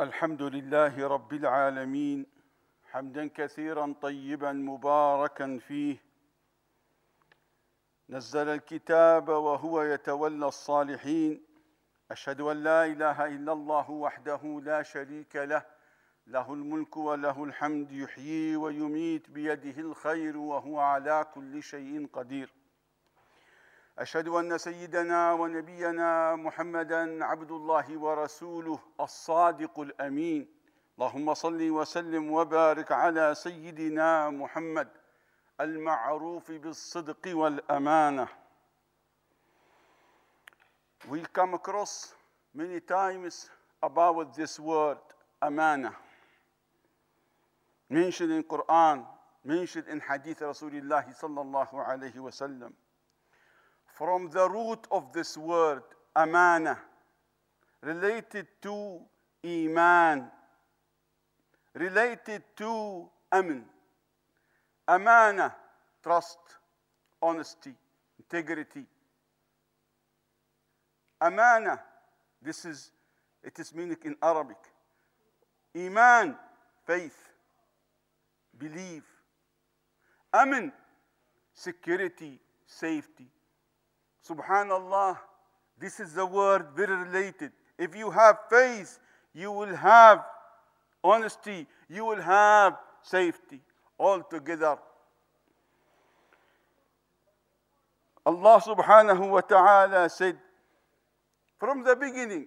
الحمد لله رب العالمين حمدا كثيرا طيبا مباركا فيه نزل الكتاب وهو يتولى الصالحين أشهد أن لا إله إلا الله وحده لا شريك له له الملك وله الحمد يحيي ويميت بيده الخير وهو على كل شيء قدير أشهد أن سيدنا ونبينا محمدًا عبد الله ورسوله الصادق الأمين اللهم صل وسلم وبارك على سيدنا محمد المعروف بالصدق والأمانة. We come across many times about this word amana, mentioned in Quran, mentioned in Hadith Rasulullah sallallahu alaihi wasallam. From the root of this word, amana, related to iman, related to amn. Amana, trust, honesty, integrity. Amana, it is meaning in Arabic. Iman, faith, belief. Amn, security, safety. Subhanallah, this is the word very related. If you have faith, you will have honesty, you will have safety altogether. Allah subhanahu wa ta'ala said from the beginning,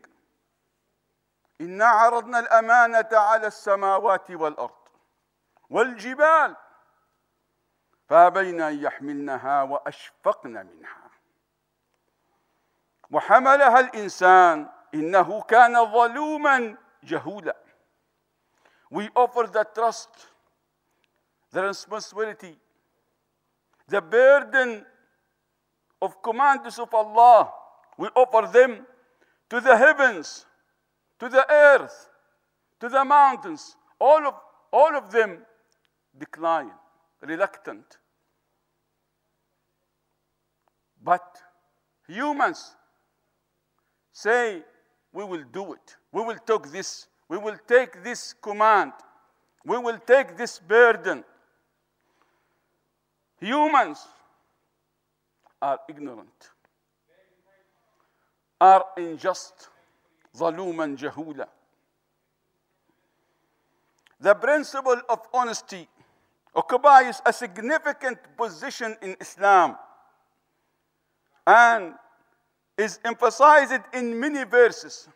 إِنَّا عَرَضْنَا الْأَمَانَةَ عَلَى السَّمَاوَاتِ وَالْأَرْضِ وَالْجِبَالِ فَأَبَيْنَا أَنْ يَحْمِلْنَهَا وَأَشْفَقْنَا مِنْهَا وحملها الإنسان إنه كان ظلوما جهولا. We offer the trust, the responsibility, the burden of commands of Allah. We offer them to the heavens, to the earth, to the mountains. All of them decline, reluctant. But humans say, we will do it. We will take this. We will take this command. We will take this burden. Humans are ignorant, are unjust. ظَلُومًا جَهُولًا. The principle of honesty occupies a significant position in Islam and is emphasized in many verses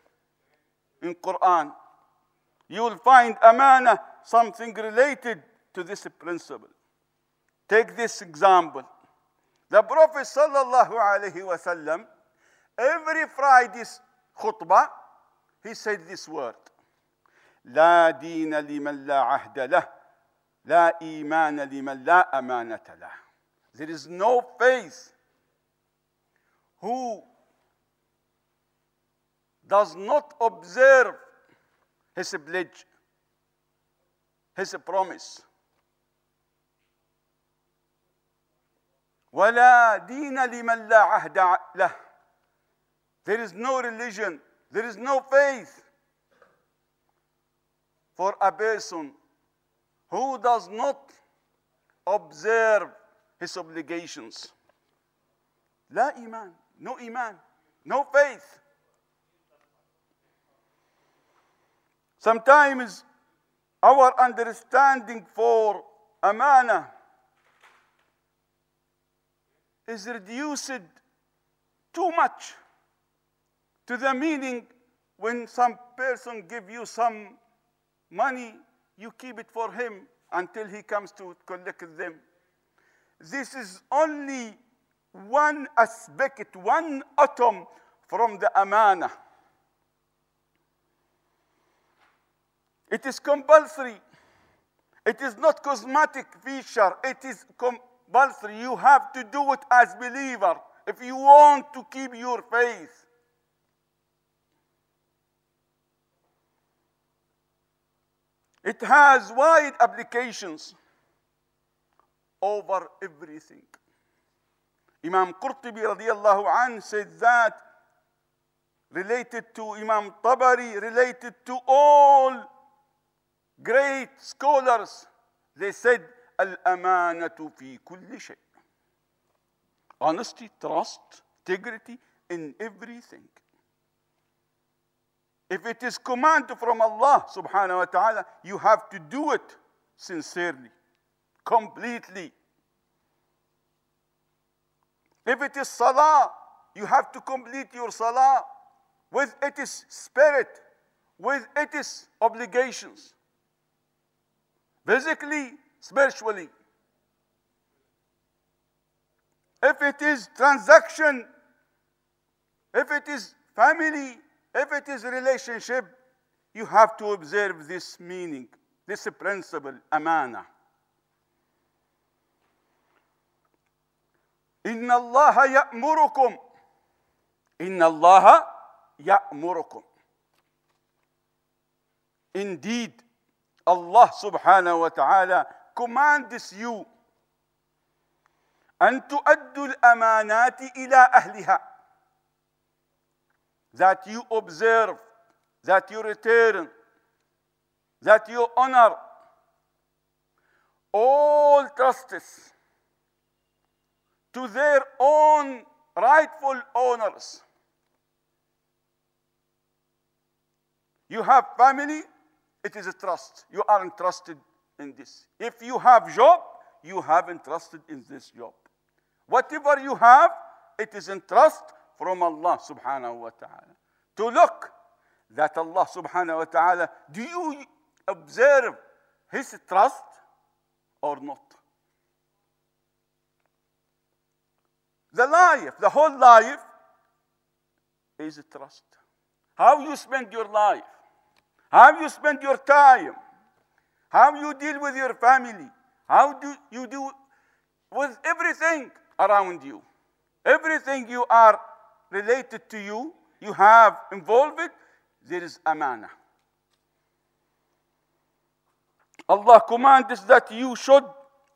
in Quran. You will find amana, something related to this principle. Take this example. The Prophet sallallahu alaihi wasallam, every Friday's khutbah, he said this word: "La dina liman la ahda lah, la imana liman la amanata lah." There is no faith who does not observe his pledge, his promise. وَلَا دِينَ لِمَنْ لَا عَهْدَ لَهُ. There is no religion, there is no faith for a person who does not observe his obligations. لا إيمان, no iman, no faith. Sometimes our understanding for amana is reduced too much to the meaning when some person gives you some money, you keep it for him until he comes to collect them. This is only one aspect, one atom from the amana. It is compulsory. It is not cosmetic feature. It is compulsory. You have to do it as believer if you want to keep your faith. It has wide applications over everything. Imam Qurtubi radiyallahu anhu said that related to Imam Tabari, related to all great scholars, they said, Al-amanatu fi kulli shay. Honesty, trust, integrity in everything. If it is command from Allah subhanahu wa ta'ala, you have to do it sincerely, completely. If it is salah, you have to complete your salah with its spirit, with its obligations, physically, spiritually. If it is transaction, if it is family, if it is relationship, you have to observe this meaning, this principle, amana. Inna Allah ya'murukum. Inna Allah ya'murukum. Indeed, Allah subhanahu wa ta'ala commands you an tu'addu al-amanati ila ahliha, that you observe, that you return, that you honor all trusts to their own rightful owners. You have family, it is a trust. You are entrusted in this. If you have job, you have entrusted in this job. Whatever you have, it is in trust from Allah subhanahu wa ta'ala. To look that Allah subhanahu wa ta'ala, do you observe his trust or not? The life, the whole life is a trust. How you spend your life, how you spend your time, how you deal with your family, how do you do with everything around you. Everything you are related to you, you have involved it, there is amana. Allah commands that you should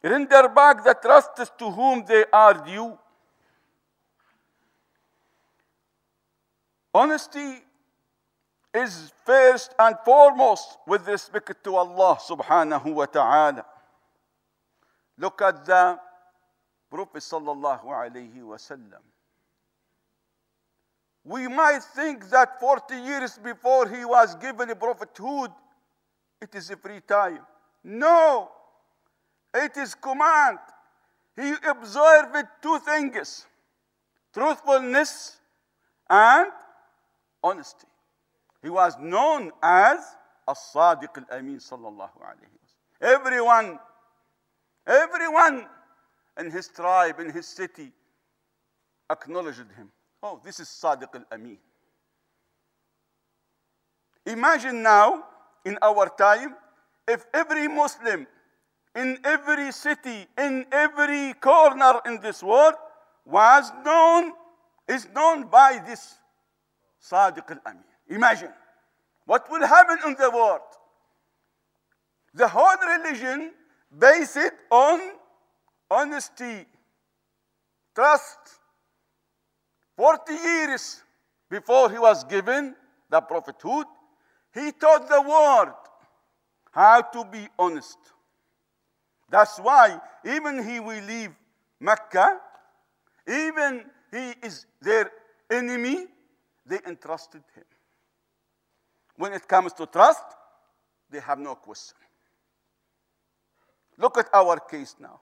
render back the trusts to whom they are due. Honesty is first and foremost with respect to Allah subhanahu wa ta'ala. Look at the Prophet sallallahu alayhi wa sallam. We might think that 40 years before he was given a prophethood, it is a free time. No, it is command. He observed two things, truthfulness and honesty. He was known as As-Sadiq Al-Amin sallallahu alayhi wa sallam. Everyone in his tribe, in his city, acknowledged him. Oh, this is Sadiq Al-Amin. Imagine now, in our time, if every Muslim, in every city, in every corner in this world, was known, is known by this Sadiq Al-Amin. Imagine what will happen in the world. The whole religion based on honesty, trust. 40 years before he was given the prophethood, he taught the world how to be honest. That's why even he will leave Mecca, even he is their enemy, they entrusted him. When it comes to trust, they have no question. Look at our case now.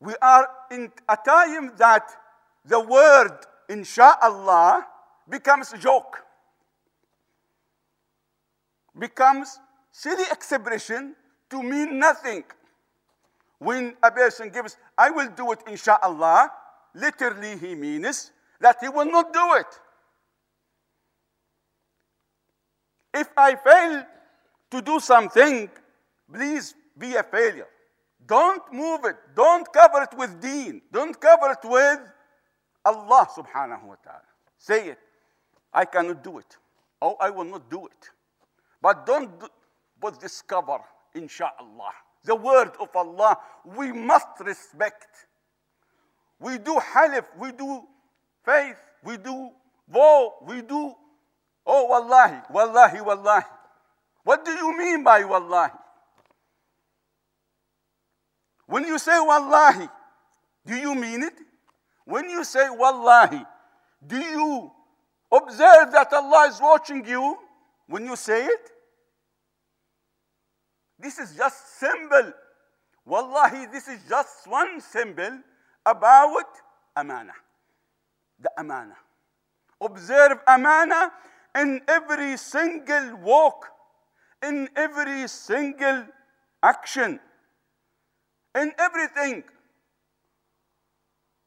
We are in a time that the word, insha'Allah, becomes a joke, becomes silly expression to mean nothing. When a person gives, I will do it, insha'Allah, literally he means that he will not do it. If I fail to do something, please be a failure. Don't move it. Don't cover it with deen. Don't cover it with Allah subhanahu wa ta'ala. Say it. I cannot do it. Oh, I will not do it. But don't put this cover, insha'Allah. The word of Allah, we must respect. We do halif, we do faith, we do, woe, we do. Oh, wallahi, wallahi, wallahi. What do you mean by wallahi? When you say wallahi, do you mean it? When you say wallahi, do you observe that Allah is watching you when you say it? This is just symbol. Wallahi, this is just one symbol about amana. The amana. Observe amana in every single walk, in every single action, in everything.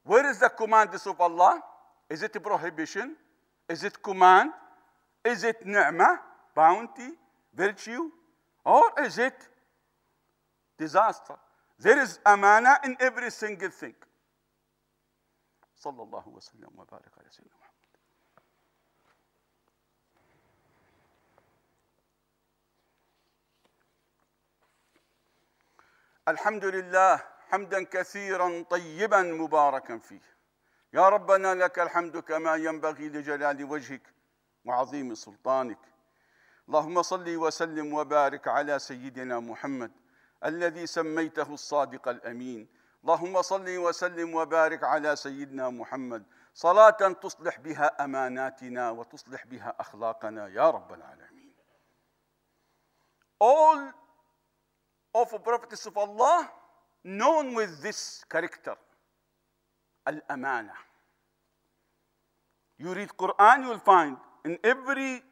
Where is the command of Allah? Is it a prohibition? Is it command? Is it ni'mah, bounty, virtue? Or is it disaster? There is amana in every single thing. Sallallahu wa sallam wa barak ala sayyidina Muhammad. الحمد لله حمدا كثيرا طيبا مباركا فيه يا ربنا لك الحمد كما ينبغي لجلال وجهك وعظيم سلطانك اللهم صل وسلم وبارك على سيدنا محمد الذي سميته الصادق الأمين اللهم صل وسلم وبارك على سيدنا محمد صلاة تصلح بها أماناتنا وتصلح بها أخلاقنا يا رب العالمين. All of the prophets of Allah known with this character, Al-Amana. You read Quran, you will find in every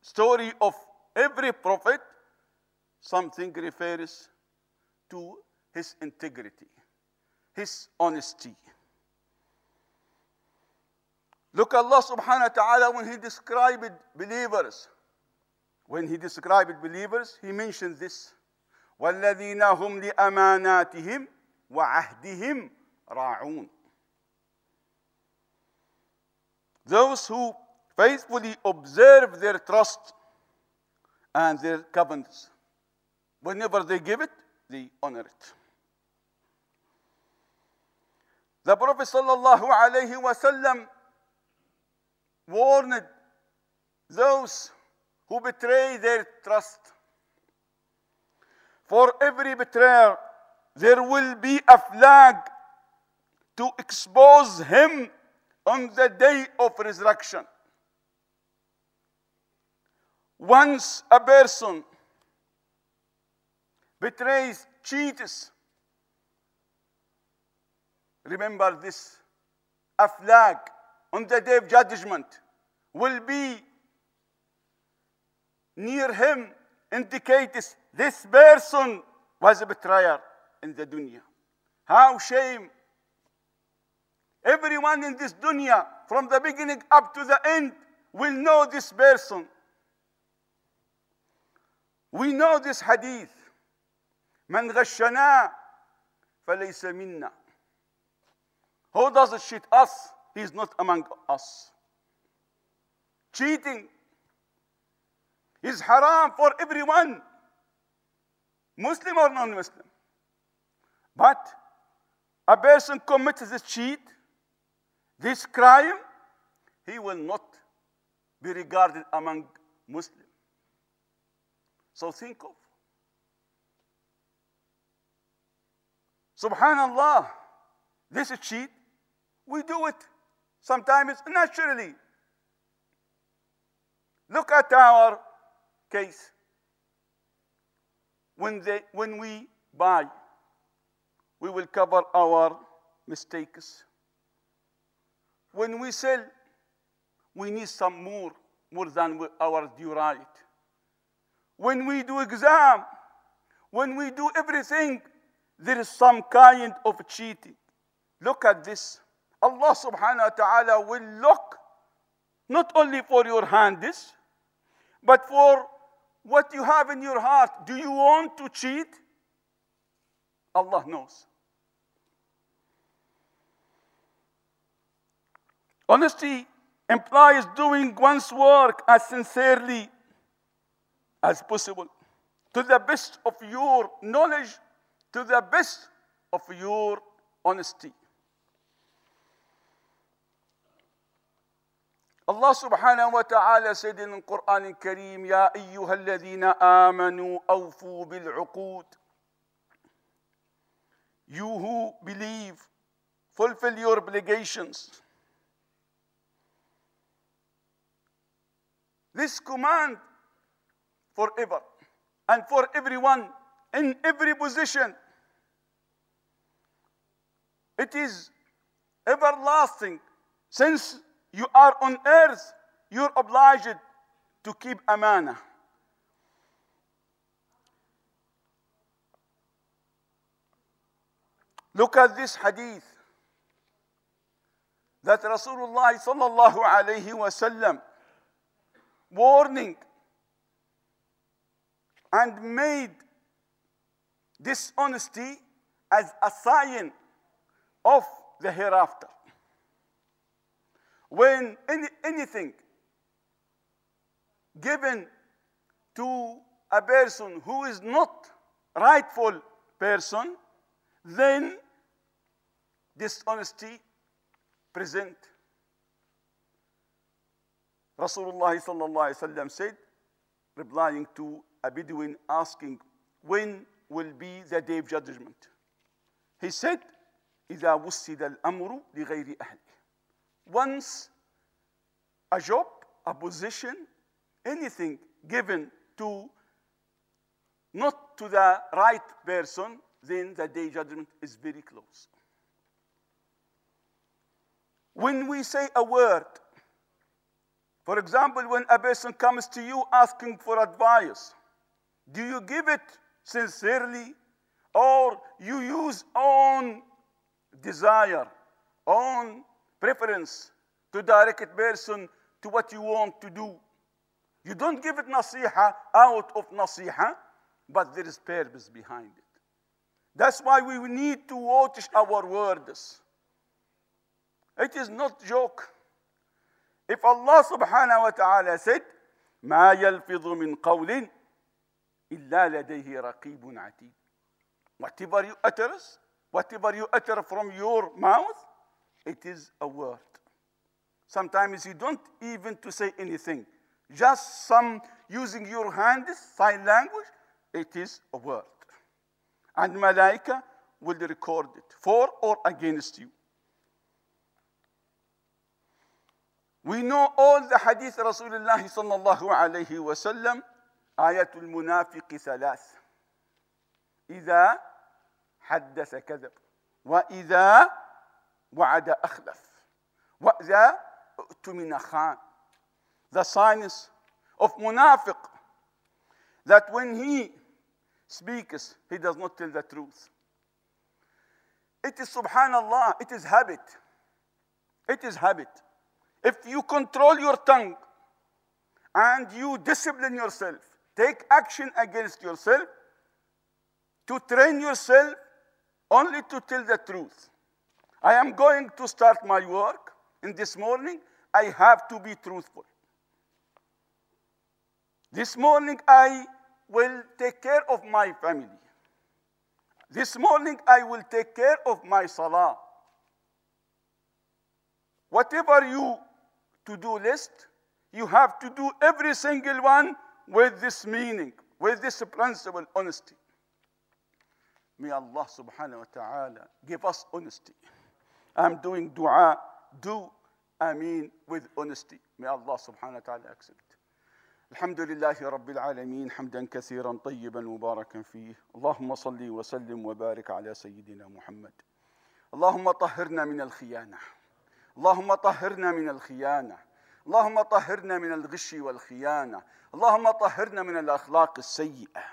story of every prophet, something refers to his integrity, his honesty. Look, Allah subhanahu wa ta'ala, when he described believers, he mentions this. وَالَّذِينَ هُمْ لِأَمَانَاتِهِمْ وَعَهْدِهِمْ رَاعُونَ. Those who faithfully observe their trust and their covenants. Whenever they give it, they honor it. The Prophet sallallahu alayhi wa sallam warned those who betray their trust. For every betrayer, there will be a flag to expose him on the day of resurrection. Once a person betrays, cheats, remember this, a flag on the day of judgment will be near him, indicates this person was a betrayer in the dunya. How shame. Everyone in this dunya, from the beginning up to the end, will know this person. We know this hadith. Man ghashana falaysa minna. Who doesn't cheat us, he is not among us. Cheating is haram for everyone, Muslim or non-Muslim. But a person commits this cheat, this crime, he will not be regarded among Muslims. So think of. Subhanallah, this cheat, we do it sometimes naturally. Look at our case. When we buy, we will cover our mistakes. When we sell, we need some more than our due right. When we do exam, when we do everything, there is some kind of cheating. Look at this. Allah subhanahu wa ta'ala will look not only for your hand, this, but for what you have in your heart. Do you want to cheat? Allah knows. Honesty implies doing one's work as sincerely as possible, to the best of your knowledge, to the best of your honesty. Allah subhanahu wa ta'ala said in the Quran al-Kareem, Ya ayyuha alladhina amanu awfu bil-uqood. You who believe, fulfill your obligations. This command forever and for everyone in every position. It is everlasting. Since you are on earth, you're obliged to keep amana. Look at this hadith that Rasulullah sallallahu alayhi wa sallam warning and made dishonesty as a sign of the hereafter. When anything given to a person who is not rightful person, then dishonesty present. Rasulullah sallallahu alaihi wasallam said, replying to a Bedouin asking, when will be the day of judgment? He said, إِذَا وُسِّدَ الْأَمْرُ لِغَيْرِ أَهْلِ. Once a job, a position, anything given to not to the right person, then the day judgment is very close. When we say a word, for example, when a person comes to you asking for advice, do you give it sincerely, or you use own desire, own preference to direct a person to what you want to do? You don't give it nasiha out of nasiha, but there is purpose behind it. That's why we need to watch our words. It is not joke. If Allah subhanahu wa ta'ala said, مَا يَلْفِظُ مِنْ قَوْلٍ إِلَّا لَدَيْهِ رَقِيبٌ عَتِيدٌ. Whatever you utter from your mouth, it is a word. Sometimes you don't even to say anything. Just some using your hands, sign language, it is a word. And Malaika will record it for or against you. We know all the hadith Rasulullah sallallahu alayhi wa sallam, ayatul munafiqi thalath. إِذَا حَدَّثَ كَذَبْ وَإِذَا وَعَدَ أَخْلَفْ وَإِذَا اُؤْتُمِنَ خَانْ. The signs of munafiq, that when he speaks, he does not tell the truth. It is subhanallah, it is habit. It is habit. If you control your tongue and you discipline yourself, take action against yourself to train yourself only to tell the truth. I am going to start my work in this morning. I have to be truthful. This morning I will take care of my family. This morning I will take care of my salah. Whatever you to-do list, you have to do every single one with this meaning, with this principle, honesty. May Allah subhanahu wa ta'ala give us honesty. I'm doing dua, with honesty. May Allah subhanahu wa ta'ala accept. الحمد لله رب العالمين حمدا كثيرا طيبا مباركا فيه اللهم صل وسلم وبارك على سيدنا محمد اللهم طهرنا من الخيانة اللهم طهرنا من الخيانة اللهم طهرنا من الغش والخيانة اللهم طهرنا من الأخلاق السيئة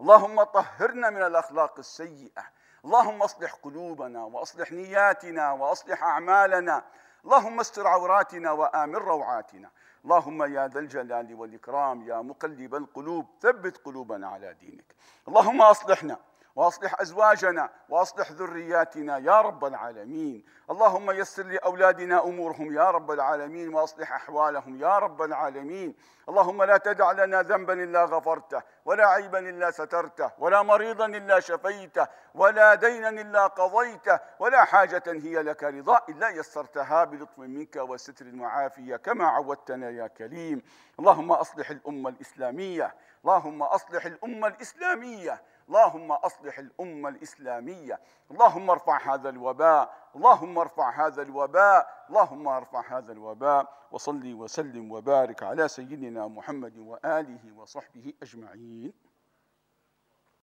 اللهم طهرنا من الأخلاق السيئة اللهم أصلح قلوبنا وأصلح نياتنا وأصلح أعمالنا اللهم استر عوراتنا وآمن روعاتنا اللهم يا ذا الجلال والإكرام يا مقلب القلوب ثبت قلوبنا على دينك اللهم أصلحنا وأصلح أزواجنا وأصلح ذرياتنا يا رب العالمين. اللهم يسر لأولادنا أمورهم يا رب العالمين، وأصلح أحوالهم يا رب العالمين. اللهم لا تدع لنا ذنبا إلا غفرته، ولا عيبا إلا سترته، ولا مريضا إلا شفيته، ولا دينا إلا قضيته، ولا حاجة هي لك رضاء إلا يسرتها بلطف منك وستر وعافية كما عودتنا يا كريم. اللهم أصلح الأمة الإسلامية، اللهم أصلح الأمة الإسلامية، اللهم أصلح الأمة الإسلامية. اللهم ارفع هذا الوباء، اللهم ارفع هذا الوباء، اللهم ارفع هذا الوباء. وصلي وسلم وبارك على سيدنا محمد وآله وصحبه أجمعين.